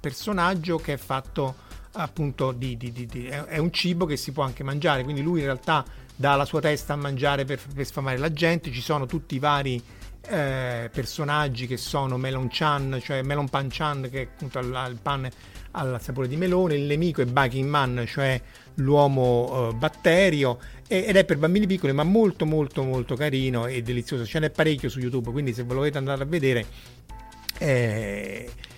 personaggio che è fatto appunto è un cibo che si può anche mangiare, quindi lui in realtà dà la sua testa a mangiare per sfamare la gente. Ci sono tutti i vari personaggi che sono Melon Chan, cioè Melon Pan Chan, che appunto ha il pan al sapore di melone, il nemico è Baking Man, cioè l'uomo batterio, ed è per bambini piccoli ma molto molto molto carino e delizioso. Ce n'è parecchio su YouTube, quindi se volete andare a vedere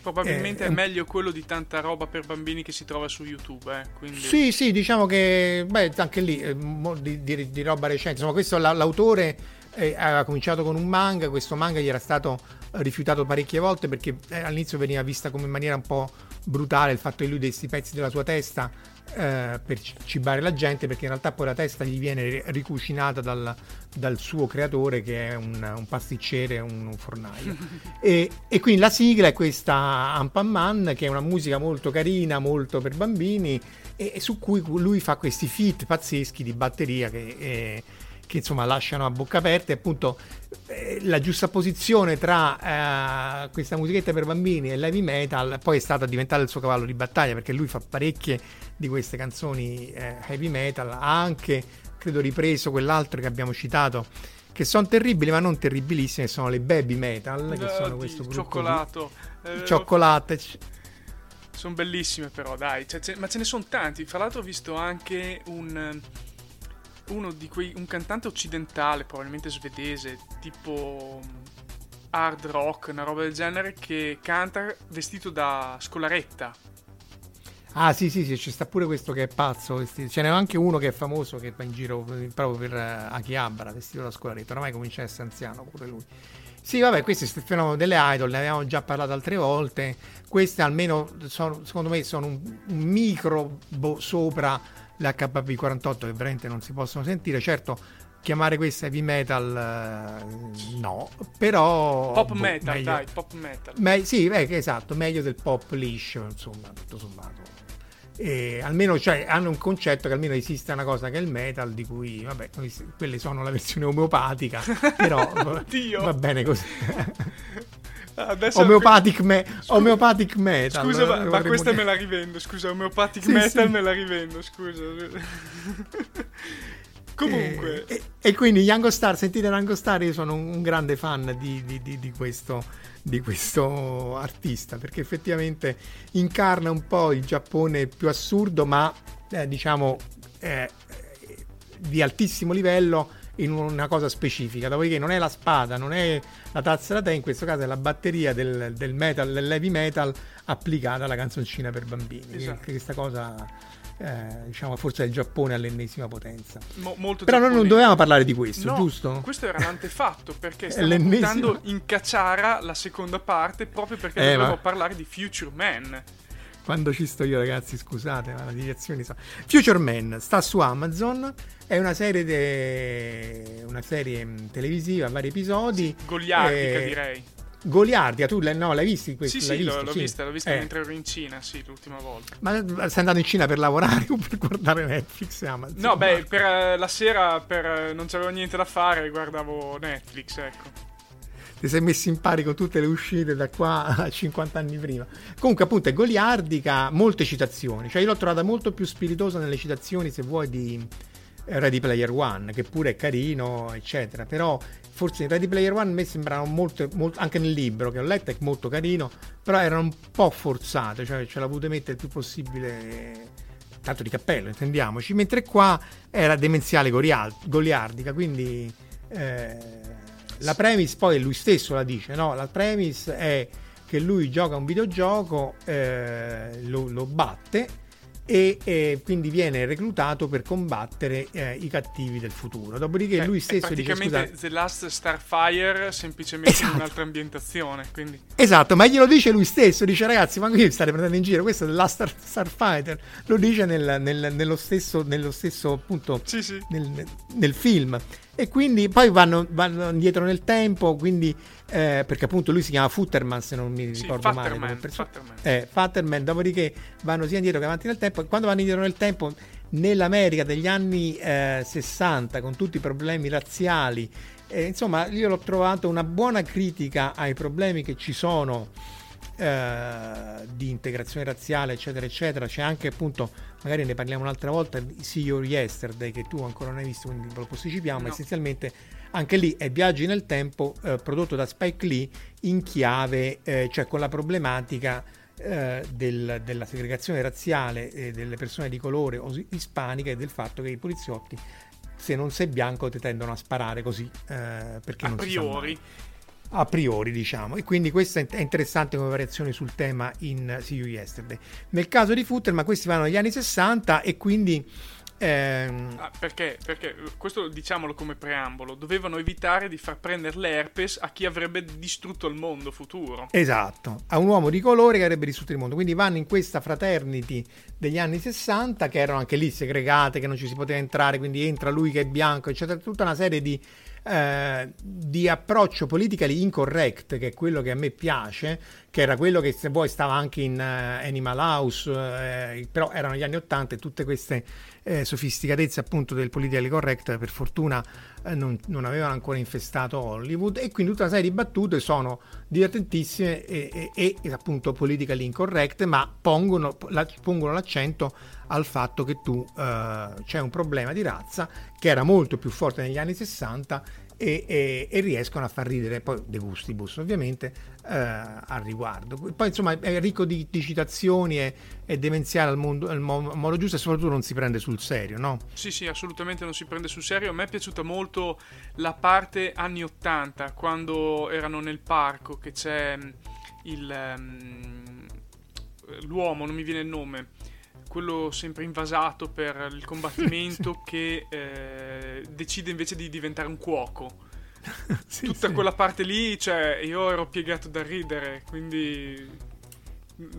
probabilmente è meglio quello di tanta roba per bambini che si trova su YouTube, quindi... Sì, diciamo che anche lì di roba recente, insomma. Questo l'autore aveva cominciato con un manga, questo manga gli era stato rifiutato parecchie volte perché all'inizio veniva vista come in maniera un po' brutale il fatto che lui desse i pezzi della sua testa per cibare la gente, perché in realtà poi la testa gli viene ricucinata dal suo creatore, che è un pasticciere, un fornaio e quindi la sigla è questa Anpanman, che è una musica molto carina, molto per bambini, e su cui lui fa questi feat pazzeschi di batteria che insomma lasciano a bocca aperta. E appunto la giusta posizione tra questa musichetta per bambini e l'heavy metal poi è stata diventata il suo cavallo di battaglia, perché lui fa parecchie di queste canzoni heavy metal. Ha anche, credo, ripreso quell'altro che abbiamo citato, che sono terribili ma non terribilissime, sono le baby metal, che sono questo gruppo cioccolato. Sono bellissime, però dai, ma ce ne sono tanti. Fra l'altro ho visto anche un cantante occidentale, probabilmente svedese, tipo hard rock, una roba del genere, che canta vestito da scolaretta. Ah sì, ci sta pure questo che è pazzo, ce n'è anche uno che è famoso, che va in giro proprio per Akihabara vestito da scolaretta, ormai comincia a essere anziano pure lui. Sì, vabbè, questo è il fenomeno delle idol, ne avevamo già parlato altre volte. Queste almeno secondo me sono un micro sopra l'HB48, che veramente non si possono sentire. Certo, chiamare questa heavy metal no, però pop metal, meglio, dai, pop metal. Sì, esatto, meglio del pop liscio, insomma, tutto sommato. E almeno, cioè, hanno un concetto che almeno esiste una cosa che è il metal, di cui vabbè, quelle sono la versione omeopatica, però va bene così. Adesso omeopatic metal. Scusa, ma questa me la rivendo, scusa, omeopatic, sì, metal, sì. Me la rivendo, scusa. Comunque e quindi Ringo Starr, sentite Ringo Starr, io sono un grande fan di questo artista, perché effettivamente incarna un po' il Giappone più assurdo, ma di altissimo livello in una cosa specifica. Dopodiché non è la spada, non è la tazza da tè, in questo caso è la batteria del metal, dell'heavy metal applicata alla canzoncina per bambini. Esatto. Questa cosa... forse il Giappone all'ennesima potenza. Molto però giapponese. Non dovevamo parlare di questo, no, giusto? Questo era l'antefatto, perché stiamo buttando in cacciara la seconda parte, proprio perché dovevamo parlare di Future Man. Quando ci sto io, ragazzi, scusate, ma la direzione so. Future Man sta su Amazon, è una serie televisiva a vari episodi, sì, goliardica, direi. Goliardia, tu l'hai visto? Sì, l'ho vista mentre ero in Cina, sì, l'ultima volta. Ma sei andato in Cina per lavorare o per guardare Netflix e Amazon? No, beh, per la sera non c'avevo niente da fare, guardavo Netflix, ecco. Ti sei messo in pari con tutte le uscite da qua a 50 anni prima. Comunque, appunto, è goliardica, molte citazioni, cioè io l'ho trovata molto più spiritosa nelle citazioni, se vuoi, di Ready Player One, che pure è carino, eccetera, però forse in Ready Player One a me sembrano molto, anche nel libro che ho letto è molto carino, però erano un po' forzate, cioè ce la potete mettere il più possibile, tanto di cappello, intendiamoci, mentre qua era demenziale, goliardica, quindi la premise, poi lui stesso la dice, no? La premise è che lui gioca un videogioco, lo batte e quindi viene reclutato per combattere i cattivi del futuro. Dopodiché lui stesso dice: praticamente The Last Starfighter, semplicemente in un'altra ambientazione. Quindi. Esatto, ma glielo dice lui stesso: dice, ragazzi, ma qui state prendendo in giro, questo è The Last Starfighter. Lo dice nello stesso appunto, sì. Nel film. E quindi poi vanno indietro nel tempo, quindi perché appunto lui si chiama Futterman, se non mi ricordo male, Futterman, dopodiché vanno sia indietro che avanti nel tempo. Quando vanno indietro nel tempo, nell'America degli anni 60, con tutti i problemi razziali, insomma, io l'ho trovato una buona critica ai problemi che ci sono di integrazione razziale, eccetera eccetera. C'è anche, appunto, magari ne parliamo un'altra volta, See Your Yesterday, che tu ancora non hai visto, quindi lo posticipiamo, no. Ma essenzialmente anche lì è Viaggi nel tempo, prodotto da Spike Lee, in chiave cioè con la problematica della segregazione razziale delle persone di colore o ispaniche, e del fatto che i poliziotti, se non sei bianco, ti tendono a sparare così perché non si sa mai. A priori, diciamo, e quindi questa è interessante come variazione sul tema in See You Yesterday. Nel caso di Futterman, ma questi vanno agli anni 60 e quindi perché questo, diciamolo come preambolo, dovevano evitare di far prendere l'herpes a chi avrebbe distrutto il mondo futuro. Esatto, a un uomo di colore che avrebbe distrutto il mondo, quindi vanno in questa fraternity degli anni 60, che erano anche lì segregate, che non ci si poteva entrare, quindi entra lui che è bianco, eccetera, tutta una serie di approccio politically incorrect, che è quello che a me piace, che era quello che, se vuoi, stava anche in Animal House, però erano gli anni 80 e tutte queste sofisticatezze, appunto, del politically correct, per fortuna non avevano ancora infestato Hollywood, e quindi tutta una serie di battute sono divertentissime e appunto politically incorrect, ma pongono l'accento al fatto che tu c'è un problema di razza che era molto più forte negli anni 60 e riescono a far ridere, poi De Gustibus ovviamente al riguardo. Poi, insomma, è ricco di citazioni, è demenziale al modo giusto, e soprattutto non si prende sul serio, no? Sì, assolutamente non si prende sul serio. A me è piaciuta molto la parte anni 80, quando erano nel parco, che c'è l'uomo, non mi viene il nome, quello sempre invasato per il combattimento che decide invece di diventare un cuoco. Sì, tutta quella parte lì, cioè, io ero piegato da ridere, quindi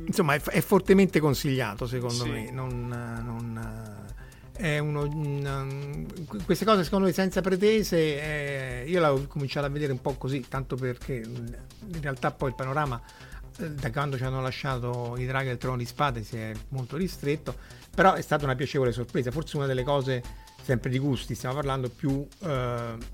insomma è fortemente consigliato, secondo me. Non è queste cose, secondo me, senza pretese. Io l'avevo cominciato a vedere un po' così, tanto perché in realtà poi il panorama da quando ci hanno lasciato i Draghi del Trono di Spade si è molto ristretto, però è stata una piacevole sorpresa, forse una delle cose, sempre di gusti stiamo parlando, più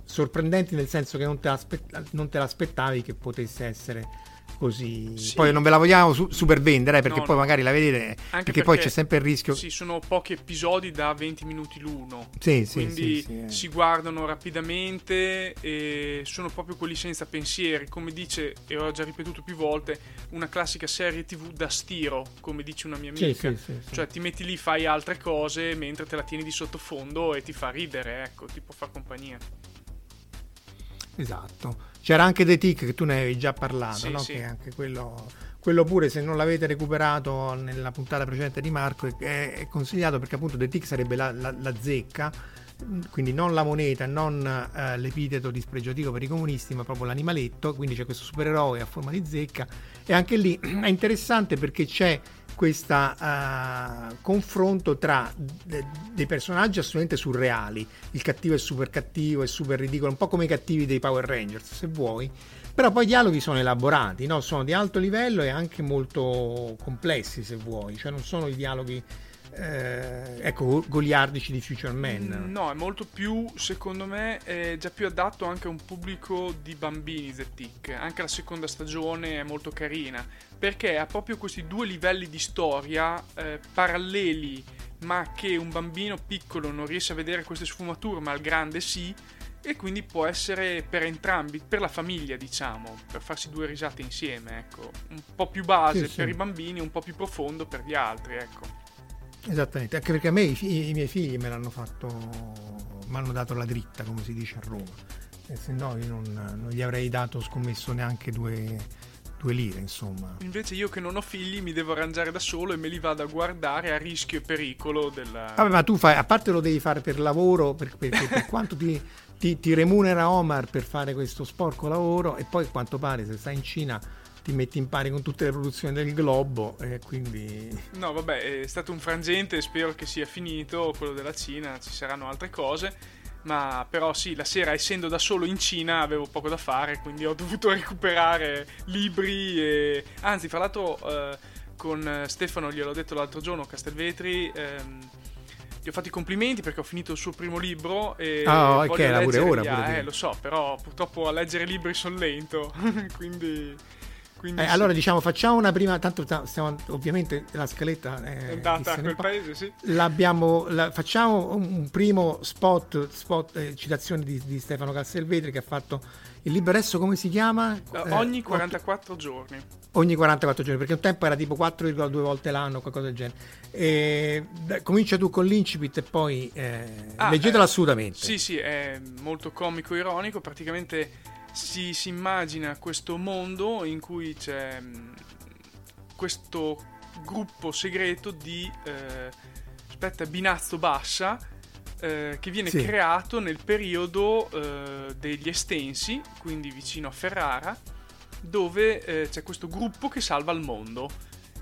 sorprendenti, nel senso che non te l'aspettavi che potesse essere così. Sì. Poi non ve la vogliamo super vendere, perché poi magari la vedete, perché poi c'è sempre il rischio. Sì, sono pochi episodi da 20 minuti l'uno. Sì, quindi sì. Si guardano rapidamente e sono proprio quelli senza pensieri, come dice, e ho già ripetuto più volte, una classica serie TV da stiro, come dice una mia amica. Sì. Cioè ti metti lì, fai altre cose mentre te la tieni di sottofondo e ti fa ridere, ecco, ti può far compagnia. Esatto. C'era anche The Tick, che tu ne avevi già parlato, sì, no? Sì. Che anche quello pure, se non l'avete recuperato nella puntata precedente di Marco, è consigliato, perché appunto The Tick sarebbe la zecca, quindi non la moneta, non l'epiteto dispregiativo per i comunisti, ma proprio l'animaletto. Quindi c'è questo supereroe a forma di zecca, e anche lì è interessante perché c'è questa confronto tra dei personaggi assolutamente surreali. Il cattivo è super cattivo, è super ridicolo, un po' come i cattivi dei Power Rangers, se vuoi, però poi i dialoghi sono elaborati, no? Sono di alto livello e anche molto complessi, se vuoi, cioè non sono i dialoghi goliardici di Future Man. No, è molto più, secondo me, è già più adatto anche a un pubblico di bambini. The Tick, anche la seconda stagione è molto carina, perché ha proprio questi due livelli di storia paralleli, ma che un bambino piccolo non riesce a vedere queste sfumature, ma il grande sì, e quindi può essere per entrambi, per la famiglia, diciamo, per farsi due risate insieme, ecco, un po' più base sì. Per i bambini, un po' più profondo per gli altri, ecco. Esattamente, anche perché a me i miei figli mi hanno dato la dritta, come si dice a Roma, e se no io non gli avrei dato, scommesso, neanche due lire, insomma. Invece io, che non ho figli, mi devo arrangiare da solo e me li vado a guardare a rischio e pericolo della... Vabbè, ma tu fai, a parte lo devi fare per lavoro, perché per quanto ti remunera Omar per fare questo sporco lavoro, e poi a quanto pare se stai in Cina ti metti in pari con tutte le produzioni del globo, quindi... No, vabbè, è stato un frangente, spero che sia finito quello della Cina, ci saranno altre cose, ma però sì, la sera, essendo da solo in Cina, avevo poco da fare, quindi ho dovuto recuperare libri e... Anzi, fra l'altro, con Stefano, gliel'ho detto l'altro giorno, Castelvetri... Gli ho fatto i complimenti perché ho finito il suo primo libro e voglio era pure ora, lo so, però purtroppo a leggere libri sono lento, quindi sì. Allora, diciamo, facciamo una prima, tanto stiamo, ovviamente la scaletta è data a quel paese, sì. Facciamo un primo spot citazione di Stefano Castelvetri, che ha fatto il libro, adesso come si chiama? Ogni 44 giorni. Ogni 44 giorni, perché un tempo era tipo 4,2 volte l'anno, qualcosa del genere. E, comincia tu con l'incipit e poi leggetelo assolutamente. Sì, è molto comico, ironico, praticamente... Si immagina questo mondo in cui c'è questo gruppo segreto di Binazzo Bassa, che viene creato nel periodo degli Estensi, quindi vicino a Ferrara, dove c'è questo gruppo che salva il mondo.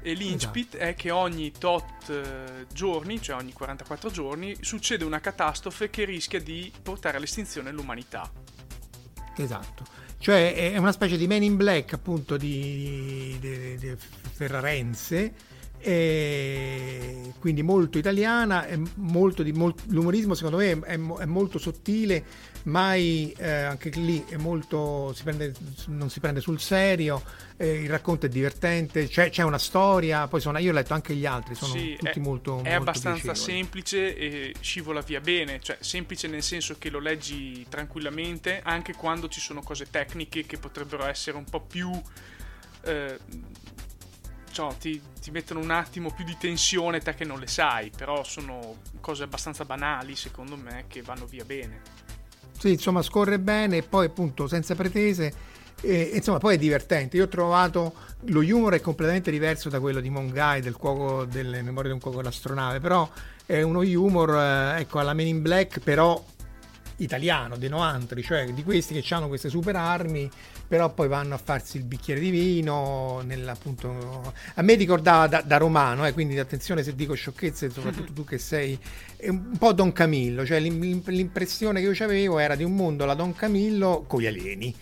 E l'incipit è che ogni tot giorni, cioè ogni 44 giorni, succede una catastrofe che rischia di portare all'estinzione l'umanità. Esatto, cioè è una specie di Men in Black, appunto, di ferrarense, e quindi molto italiana, è molto l'umorismo, secondo me è molto sottile, mai anche lì è molto, non si prende sul serio, il racconto è divertente, c'è una storia, poi io ho letto anche gli altri, sono tutti molto è molto abbastanza piacevoli. Semplice e scivola via bene, cioè semplice nel senso che lo leggi tranquillamente anche quando ci sono cose tecniche che potrebbero essere un po' più ti mettono un attimo più di tensione te che non le sai, però sono cose abbastanza banali, secondo me, che vanno via bene. Sì, insomma, scorre bene, e poi appunto senza pretese, insomma, poi è divertente. Io ho trovato, lo humor è completamente diverso da quello di Mongai, del cuoco, delle memorie di un cuoco dell'astronave, però è uno humor alla Men in Black, però italiano, dei noantri, cioè di questi che hanno queste super armi, però poi vanno a farsi il bicchiere di vino appunto. A me ricordava da romano, quindi attenzione se dico sciocchezze, soprattutto tu che sei un po' Don Camillo, cioè l'impressione che io avevo era di un mondo alla Don Camillo con gli alieni,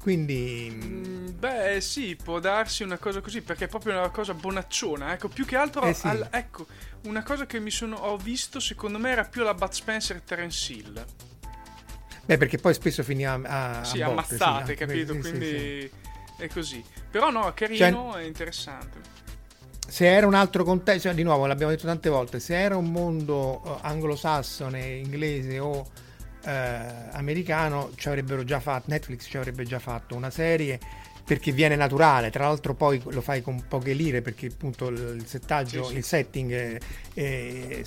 Quindi beh sì, può darsi una cosa così, perché è proprio una cosa bonacciona, ecco, più che altro sì. Ecco, una cosa che ho visto, secondo me era più la Bud Spencer e Terence Hill. Beh, perché poi spesso finì a botte, ammazzate, sì, capito? Sì, quindi sì. È così. Però no, è carino, è interessante. Se era un altro contesto, di nuovo l'abbiamo detto tante volte, se era un mondo anglosassone, inglese o americano, Netflix ci avrebbe già fatto una serie, perché viene naturale, tra l'altro poi lo fai con poche lire, perché appunto il settaggio, sì. Il setting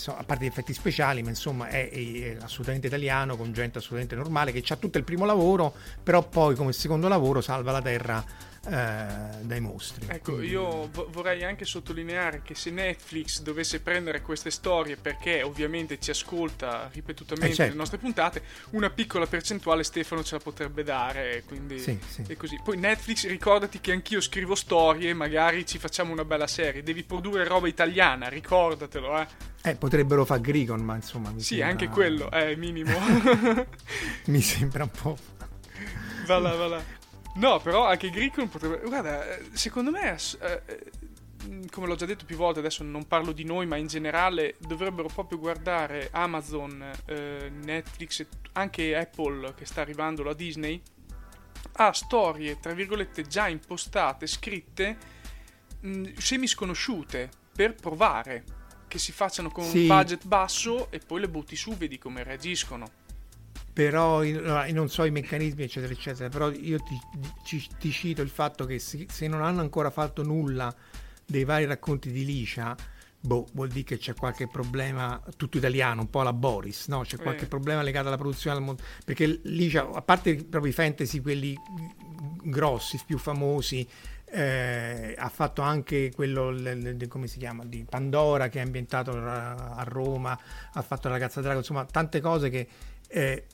a parte gli effetti speciali, ma insomma è assolutamente italiano, con gente assolutamente normale che c'ha tutto il primo lavoro, però poi come secondo lavoro salva la terra dai mostri. Ecco, io vorrei anche sottolineare che se Netflix dovesse prendere queste storie, perché ovviamente ci ascolta ripetutamente certo. Le nostre puntate, una piccola percentuale Stefano ce la potrebbe dare, quindi sì. È così. Poi Netflix, ricordati che anch'io scrivo storie, magari ci facciamo una bella serie, devi produrre roba italiana, ricordatelo. Potrebbero fare Grigon, ma insomma mi sembra... anche quello è minimo. Mi sembra un po'... va là. No, però anche Grigon potrebbe... Guarda, secondo me, come l'ho già detto più volte, adesso non parlo di noi, ma in generale dovrebbero proprio guardare Amazon, Netflix, anche Apple, che sta arrivando, la Disney, a storie, tra virgolette, già impostate, scritte, semisconosciute, per provare, che si facciano con un budget basso e poi le butti su, vedi come reagiscono. Però non so i meccanismi eccetera eccetera, però io ti cito il fatto che se non hanno ancora fatto nulla dei vari racconti di Licia, vuol dire che c'è qualche problema tutto italiano, un po' alla Boris, no? C'è qualche problema legato alla produzione, perché Licia, a parte proprio i fantasy quelli grossi, più famosi, ha fatto anche quello come si chiama, di Pandora, che è ambientato a Roma, ha fatto La ragazza drago, insomma tante cose che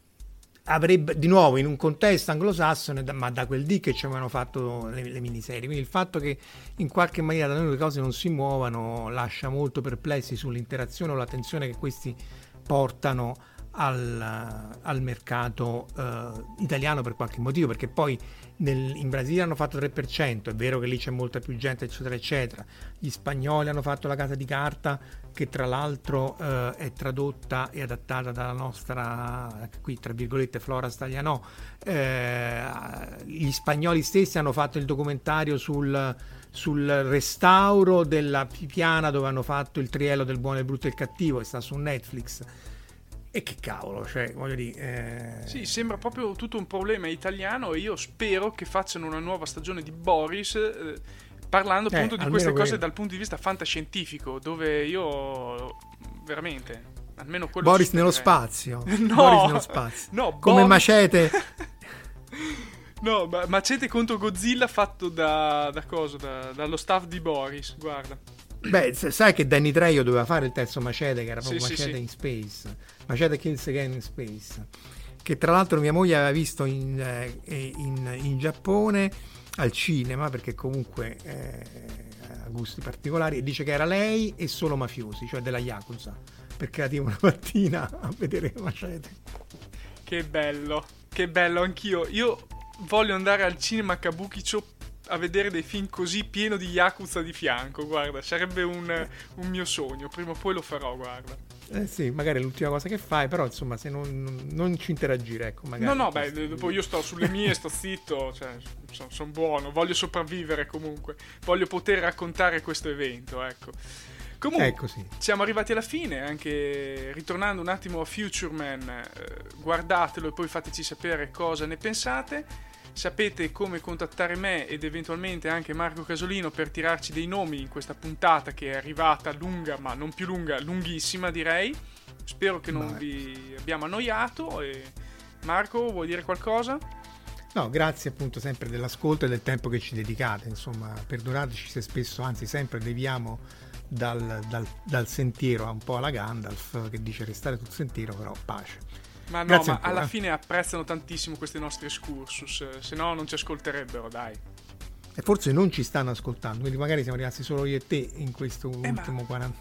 avrebbe, di nuovo, in un contesto anglosassone, ma da quel dì che ci avevano fatto le miniserie. Quindi il fatto che in qualche maniera da noi le cose non si muovano lascia molto perplessi sull'interazione o l'attenzione che questi portano al mercato italiano, per qualche motivo, perché poi in Brasile hanno fatto 3%, è vero che lì c'è molta più gente eccetera eccetera, gli spagnoli hanno fatto La casa di carta, che tra l'altro è tradotta e adattata dalla nostra, qui tra virgolette, Flora Staglianò. Gli spagnoli stessi hanno fatto il documentario sul restauro della Pipiana, dove hanno fatto il triello del buono, il brutto e il cattivo, e sta su Netflix. E che cavolo, cioè, voglio dire... Sì, sembra proprio tutto un problema italiano, e io spero che facciano una nuova stagione di Boris, parlando appunto di queste cose dal punto di vista fantascientifico, dove io veramente, almeno quello... Boris nello spazio. No, Boris nello spazio. No, come Macete. No, Macete contro Godzilla, fatto dallo staff di Boris, guarda. Beh, sai che Danny Trejo doveva fare il terzo Macete, che era proprio Macete in Space, Macete Kills Again in Space, che tra l'altro mia moglie aveva visto in Giappone al cinema, perché comunque ha gusti particolari, e dice che era lei e solo mafiosi, cioè della Yakuza, perché la team una mattina a vedere Macete. Che bello, anch'io. Io voglio andare al cinema Kabukicho a vedere dei film così, pieno di Yakuza di fianco, guarda, sarebbe un mio sogno, prima o poi lo farò, guarda. Sì, magari è l'ultima cosa che fai, però insomma, se non ci interagire, ecco, magari. No, beh, dopo io sto sulle mie, sto zitto, cioè, sono buono, voglio sopravvivere comunque, voglio poter raccontare questo evento, ecco. Comunque, sì. Siamo arrivati alla fine, anche ritornando un attimo a Future Man, guardatelo e poi fateci sapere cosa ne pensate. Sapete come contattare me ed eventualmente anche Marco Casolino per tirarci dei nomi in questa puntata, che è arrivata lunga, ma non più lunga, lunghissima direi. Spero che non vi abbiamo annoiato. E Marco, vuoi dire qualcosa? No, grazie appunto sempre dell'ascolto e del tempo che ci dedicate, insomma perdonateci se spesso, anzi sempre, deviamo dal sentiero un po' alla Gandalf, che dice restare sul sentiero, però pace. Ma no, ma alla fine apprezzano tantissimo questi nostri excursus, se no non ci ascolterebbero, dai. E forse non ci stanno ascoltando, quindi magari siamo rimasti solo io e te in questo ultimo 40.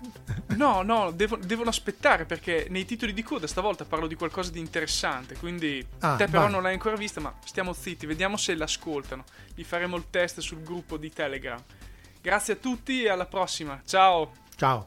No, devono aspettare, perché nei titoli di coda stavolta parlo di qualcosa di interessante, quindi te però non l'hai ancora vista, ma stiamo zitti, vediamo se l'ascoltano. Gli faremo il test sul gruppo di Telegram. Grazie a tutti e alla prossima. Ciao. Ciao.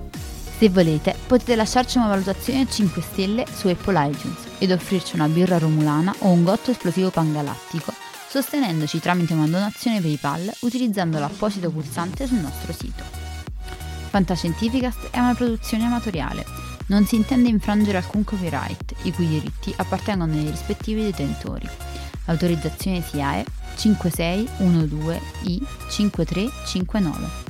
Se volete, potete lasciarci una valutazione a 5 stelle su Apple iTunes ed offrirci una birra romulana o un gotto esplosivo pangalattico, sostenendoci tramite una donazione PayPal utilizzando l'apposito pulsante sul nostro sito. Fantascientificast è una produzione amatoriale. Non si intende infrangere alcun copyright, i cui diritti appartengono ai rispettivi detentori. Autorizzazione SIAE 5612I5359.